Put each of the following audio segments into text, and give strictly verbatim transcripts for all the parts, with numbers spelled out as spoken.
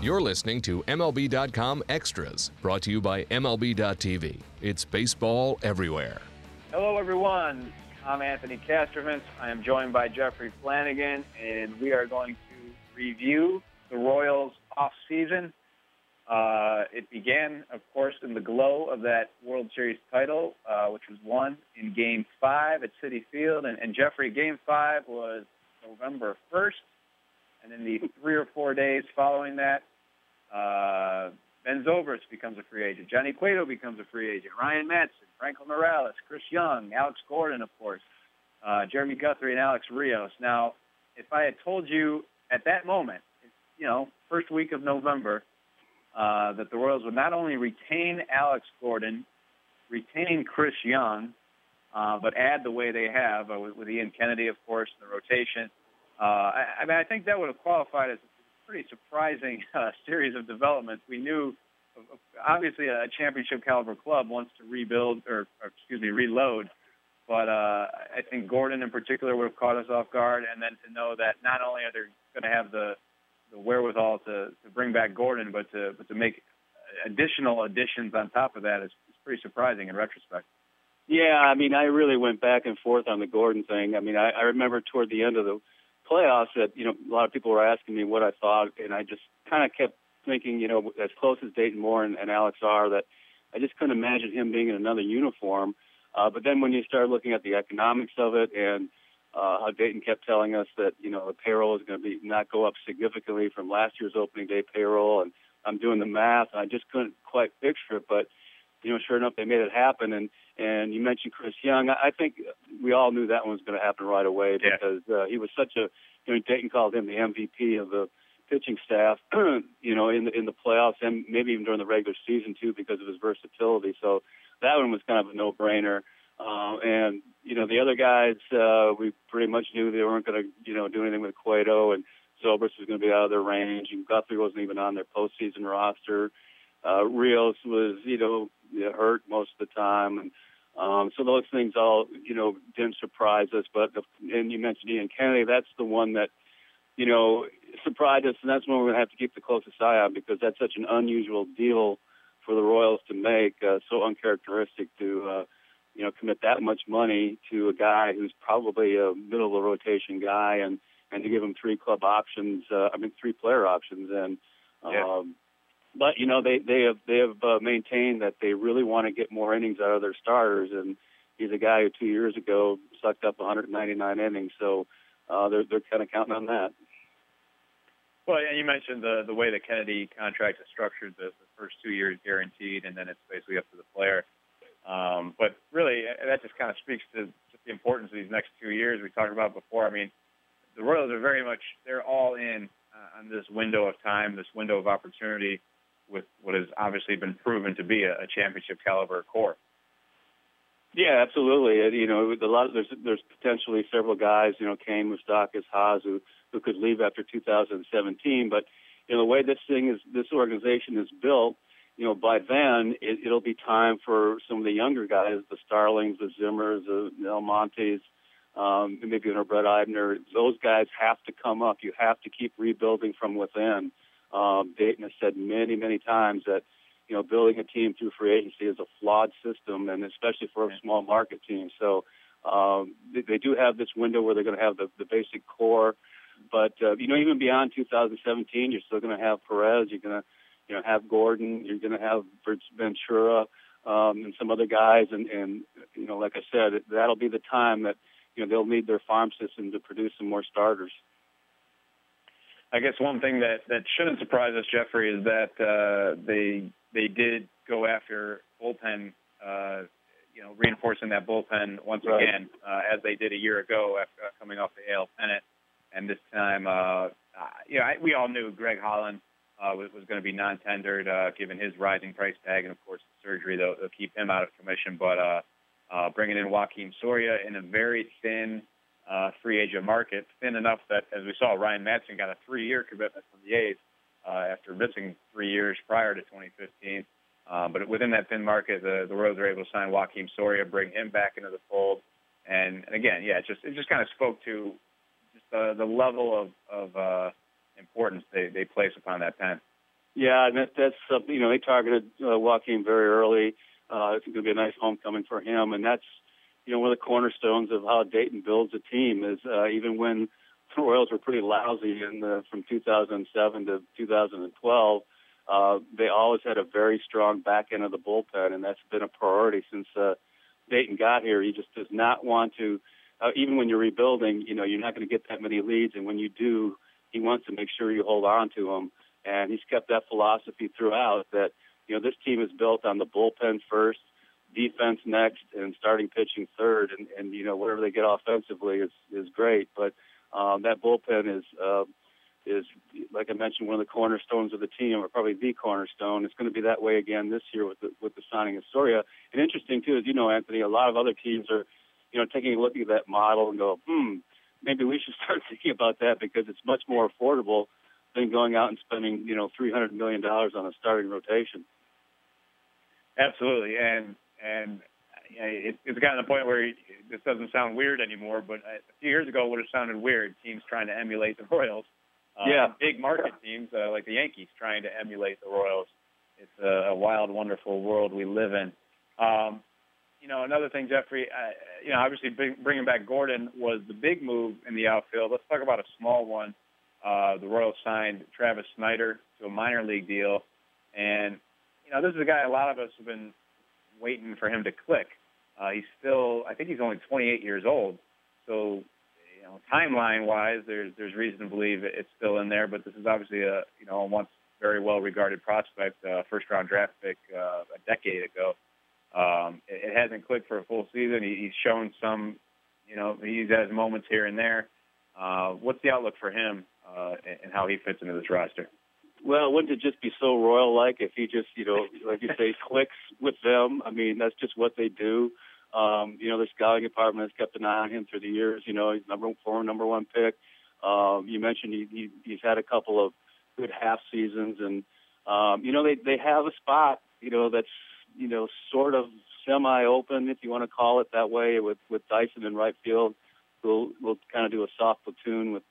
You're listening to M L B dot com Extras, brought to you by M L B dot T V. It's baseball everywhere. Hello, everyone. I'm Anthony Castrovince. I am joined by Jeffrey Flanagan, and we are going to review the Royals' offseason. Uh, it began, of course, in the glow of that World Series title, uh, which was won in Game five at Citi Field. And, and Jeffrey, Game five was November first. And in the three or four days following that, uh, Ben Zobrist becomes a free agent. Johnny Cueto becomes a free agent. Ryan Madson, Franklin Morales, Chris Young, Alex Gordon, of course, uh, Jeremy Guthrie, and Alex Rios. Now, if I had told you at that moment, you know, first week of November, uh, that the Royals would not only retain Alex Gordon, retain Chris Young, uh, but add the way they have uh, with, with Ian Kennedy, of course, in the rotation, Uh, I, I mean, I think that would have qualified as a pretty surprising uh, series of developments. We knew, obviously, a championship caliber club wants to rebuild or, or excuse me, reload. But uh, I think Gordon in particular would have caught us off guard. And then to know that not only are they going to have the, the wherewithal to, to bring back Gordon, but to but to make additional additions on top of that is, is pretty surprising in retrospect. Yeah, I mean, I really went back and forth on the Gordon thing. I mean, I, I remember toward the end of the playoffs that, you know, a lot of people were asking me what I thought, and I just kind of kept thinking, you know, as close as Dayton Moore and, and Alex are, that I just couldn't imagine him being in another uniform. Uh, but then when you start looking at the economics of it and uh, how Dayton kept telling us that, you know, the payroll is going to be not go up significantly from last year's opening day payroll, and I'm doing the math, and I just couldn't quite picture it. But, you know, sure enough, they made it happen. And, and you mentioned Chris Young. I think we all knew that one was going to happen right away because yeah. uh, he was such a, you know, Dayton called him the M V P of the pitching staff, you know, in the, in the playoffs and maybe even during the regular season, too, because of his versatility. So that one was kind of a no-brainer. Uh, and, you know, the other guys, uh, we pretty much knew they weren't going to, you know, do anything with Cueto, and Zobrist was going to be out of their range, and Guthrie wasn't even on their postseason roster. Uh, Rios was, you know, hurt most of the time. And um, so those things all, you know, didn't surprise us. But, the, and you mentioned Ian Kennedy, that's the one that, you know, surprised us. And that's one we're going to have to keep the closest eye on because that's such an unusual deal for the Royals to make. Uh, so uncharacteristic to, uh, you know, commit that much money to a guy who's probably a middle-of-the-rotation guy and, and to give him three club options, uh, I mean, three player options. And, um, yeah. But, you know, they, they have they have uh, maintained that they really want to get more innings out of their starters, and he's a guy who two years ago sucked up one hundred ninety-nine innings, so uh, they're they're kind of counting on that. Well, and you mentioned the the way the Kennedy contract is structured, the, the first two years guaranteed, and then it's basically up to the player. Um, but really, that just kind of speaks to just the importance of these next two years we talked about before. I mean, the Royals are very much, they're all in uh, on this window of time, this window of opportunity, with what has obviously been proven to be a, a championship-caliber core. Yeah, absolutely. You know, a lot of, there's there's potentially several guys, you know, Kane, Moustakis, Haas, who, who could leave after two thousand seventeen. But, you know, the way this thing is, this organization is built, you know, by then it, it'll be time for some of the younger guys, the Starlings, the Zimmers, the El Montes, um, maybe even Brett Eibner. Those guys have to come up. You have to keep rebuilding from within. Um, Dayton has said many, many times that, you know, building a team through free agency is a flawed system, and especially for a small market team. So um, they, they do have this window where they're going to have the, the basic core. But, uh, you know, even beyond two thousand seventeen, you're still going to have Perez. You're going to, you know, have Gordon. You're going to have Ventura um, and some other guys. And, and, you know, like I said, that'll be the time that, you know, they'll need their farm system to produce some more starters. I guess one thing that, that shouldn't surprise us, Jeffrey, is that uh, they they did go after bullpen, uh, you know, reinforcing that bullpen once right. again, uh, as they did a year ago after coming off the A L pennant. And this time, uh, you know, I, we all knew Greg Holland uh, was, was going to be non-tendered, uh, given his rising price tag, and of course the surgery. They'll, they'll keep him out of commission, but uh, uh, bringing in Joaquin Soria in a very thin Uh, free agent market, thin enough that, as we saw, Ryan Madson got a three-year commitment from the A's uh, after missing three years prior to twenty fifteen. Uh, but within that thin market, the, the Royals were able to sign Joaquin Soria, bring him back into the fold, and, and again, yeah, it just it just kind of spoke to just the, the level of, of uh, importance they, they place upon that pen. Yeah, that, that's something, you know, they targeted uh, Joaquin very early. Uh, it's going to be a nice homecoming for him. And that's, you know, one of the cornerstones of how Dayton builds a team is uh, even when the Royals were pretty lousy in the, from two thousand seven to two thousand twelve, uh, they always had a very strong back end of the bullpen, and that's been a priority since uh, Dayton got here. He just does not want to, uh, even when you're rebuilding, you know, you're not going to get that many leads. And when you do, he wants to make sure you hold on to them. And he's kept that philosophy throughout that, you know, this team is built on the bullpen first, defense next, and starting pitching third. And, and you know, whatever they get offensively is, is great. But um, that bullpen is, uh, is, like I mentioned, one of the cornerstones of the team, or probably the cornerstone. It's going to be that way again this year with the, with the signing of Soria. And interesting, too, as you know, Anthony, a lot of other teams are, you know, taking a look at that model and go, hmm, maybe we should start thinking about that because it's much more affordable than going out and spending, you know, three hundred million dollars on a starting rotation. Absolutely, and and it, it's gotten to the point where this doesn't sound weird anymore, but a few years ago it would have sounded weird, teams trying to emulate the Royals. Uh, yeah. Big market teams uh, like the Yankees trying to emulate the Royals. It's a, a wild, wonderful world we live in. Um, you know, another thing, Jeffrey, uh, you know, obviously bringing back Gordon was the big move in the outfield. Let's talk about a small one. Uh, the Royals signed Travis Snider to a minor league deal, and you know, this is a guy a lot of us have been waiting for him to click. Uh, he's still, I think he's only twenty-eight years old. So, you know, timeline-wise, there's there's reason to believe it's still in there. But this is obviously a, you know, a once very well-regarded prospect, uh, first-round draft pick uh, a decade ago. Um, it, it hasn't clicked for a full season. He, he's shown some, you know, he's had moments here and there. Uh, what's the outlook for him uh, and, and how he fits into this roster? Well, wouldn't it just be so Royal-like if he just, you know, like you say, clicks with them? I mean, that's just what they do. Um, you know, the scouting department has kept an eye on him through the years. You know, he's number four, number one pick. Um, you mentioned he, he, he's had a couple of good half seasons, and um, you know, they they have a spot, you know, that's, you know, sort of semi-open, if you want to call it that way, with with Dyson in right field. We'll we'll kind of do a soft platoon with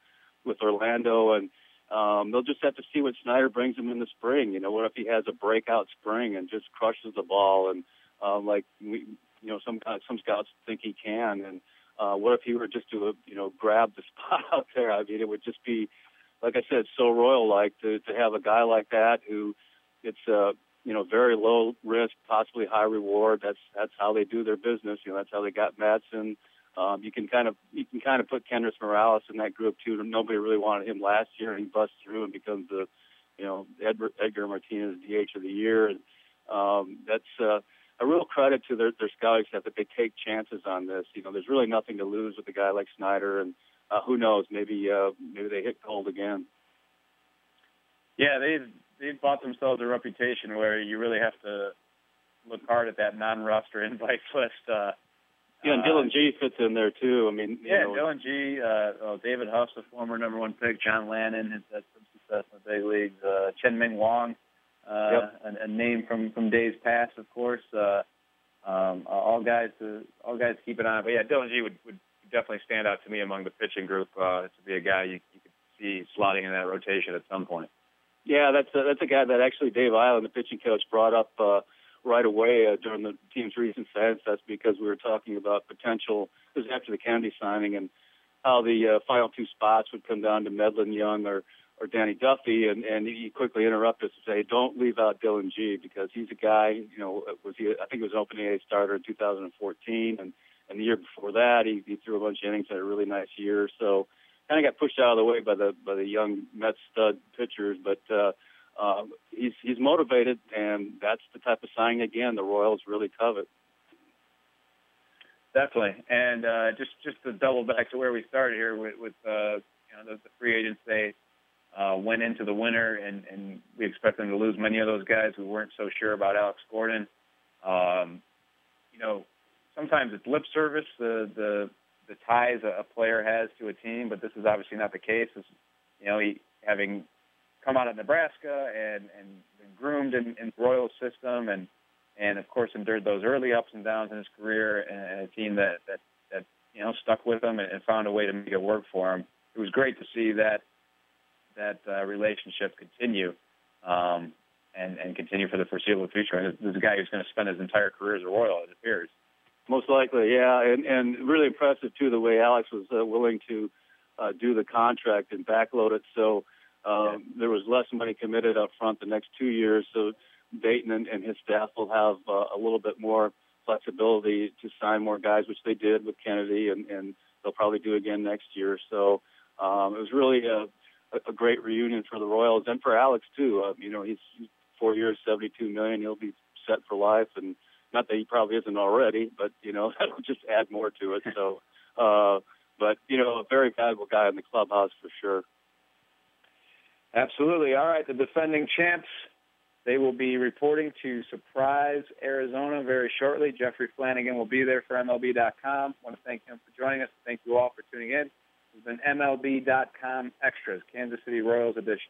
with Orlando and. Um, they'll just have to see what Snider brings him in the spring. You know, what if he has a breakout spring and just crushes the ball and, uh, like, we, you know, some some scouts think he can. And uh, what if he were just to, you know, grab the spot out there? I mean, it would just be, like I said, so Royal-like to, to have a guy like that who it's, uh, you know, very low risk, possibly high reward. That's that's how they do their business. You know, that's how they got Madsen. Um, you can kind of you can kind of put Kendrys Morales in that group too. Nobody really wanted him last year, and he busts through and becomes the, you know, Edgar, Edgar Martinez D H of the year. And um, that's uh, a real credit to their, their scouting staff that they take chances on this. You know, there's really nothing to lose with a guy like Snider, and uh, who knows, maybe uh, maybe they hit gold again. Yeah, they've they've bought themselves a reputation where you really have to look hard at that non-roster invite list. Uh, Yeah, and Dillon Gee fits in there, too. I mean, you yeah, know. Dillon Gee, uh, oh, David Huff, a former number one pick. John Lannan has had some success in the big leagues. Uh, Chen Ming Wong, uh, yep. a, a name from, from days past, of course. Uh, um, all guys to, all guys keep an eye on. But, yeah, Dillon Gee would, would definitely stand out to me among the pitching group uh, to be a guy you, you could see slotting in that rotation at some point. Yeah, that's a, that's a guy that actually Dave Island, the pitching coach, brought up uh, – right away uh, during the team's recent signing. That's because we were talking about potential. It was after the Kennedy signing and how the uh, final two spots would come down to Medlin Young or, or Danny Duffy. And, and he quickly interrupted us to say, don't leave out Dillon Gee because he's a guy, you know, was he, I think he was an opening day starter in two thousand fourteen. And, and the year before that, he, he threw a bunch of innings, had a really nice year. So kind of got pushed out of the way by the, by the young Mets stud pitchers. But, uh, Uh, he's he's motivated, and that's the type of signing, again, the Royals really covet. Definitely. And uh, just, just to double back to where we started here with, with uh, you know, the, the free agents, they uh, went into the winter, and, and we expect them to lose many of those guys who weren't so sure about Alex Gordon. Um, you know, sometimes it's lip service, the, the, the ties a player has to a team, but this is obviously not the case. It's, you know, he having – come out of Nebraska and, and been groomed in, in the Royals system and, and, of course, endured those early ups and downs in his career and, and a team that, that, that, you know, stuck with him and, and found a way to make it work for him. It was great to see that that uh, relationship continue. um, and, and continue for the foreseeable future. And this is a guy who's going to spend his entire career as a Royal, it appears. Most likely, yeah, and, and really impressive, too, the way Alex was uh, willing to uh, do the contract and backload it. So um, yeah. there was less money committed up front the next two years, so Dayton and, and his staff will have uh, a little bit more flexibility to sign more guys, which they did with Kennedy, and, and they'll probably do again next year. So um, it was really a, a great reunion for the Royals and for Alex, too. Uh, you know, he's four years, seventy-two million dollars. He'll be set for life, and not that he probably isn't already, but, you know, that'll just add more to it. So, uh, but, you know, a very valuable guy in the clubhouse for sure. Absolutely. All right, the defending champs, they will be reporting to Surprise, Arizona very shortly. Jeffrey Flanagan will be there for M L B dot com. I want to thank him for joining us. Thank you all for tuning in. This has been M L B dot com Extras, Kansas City Royals edition.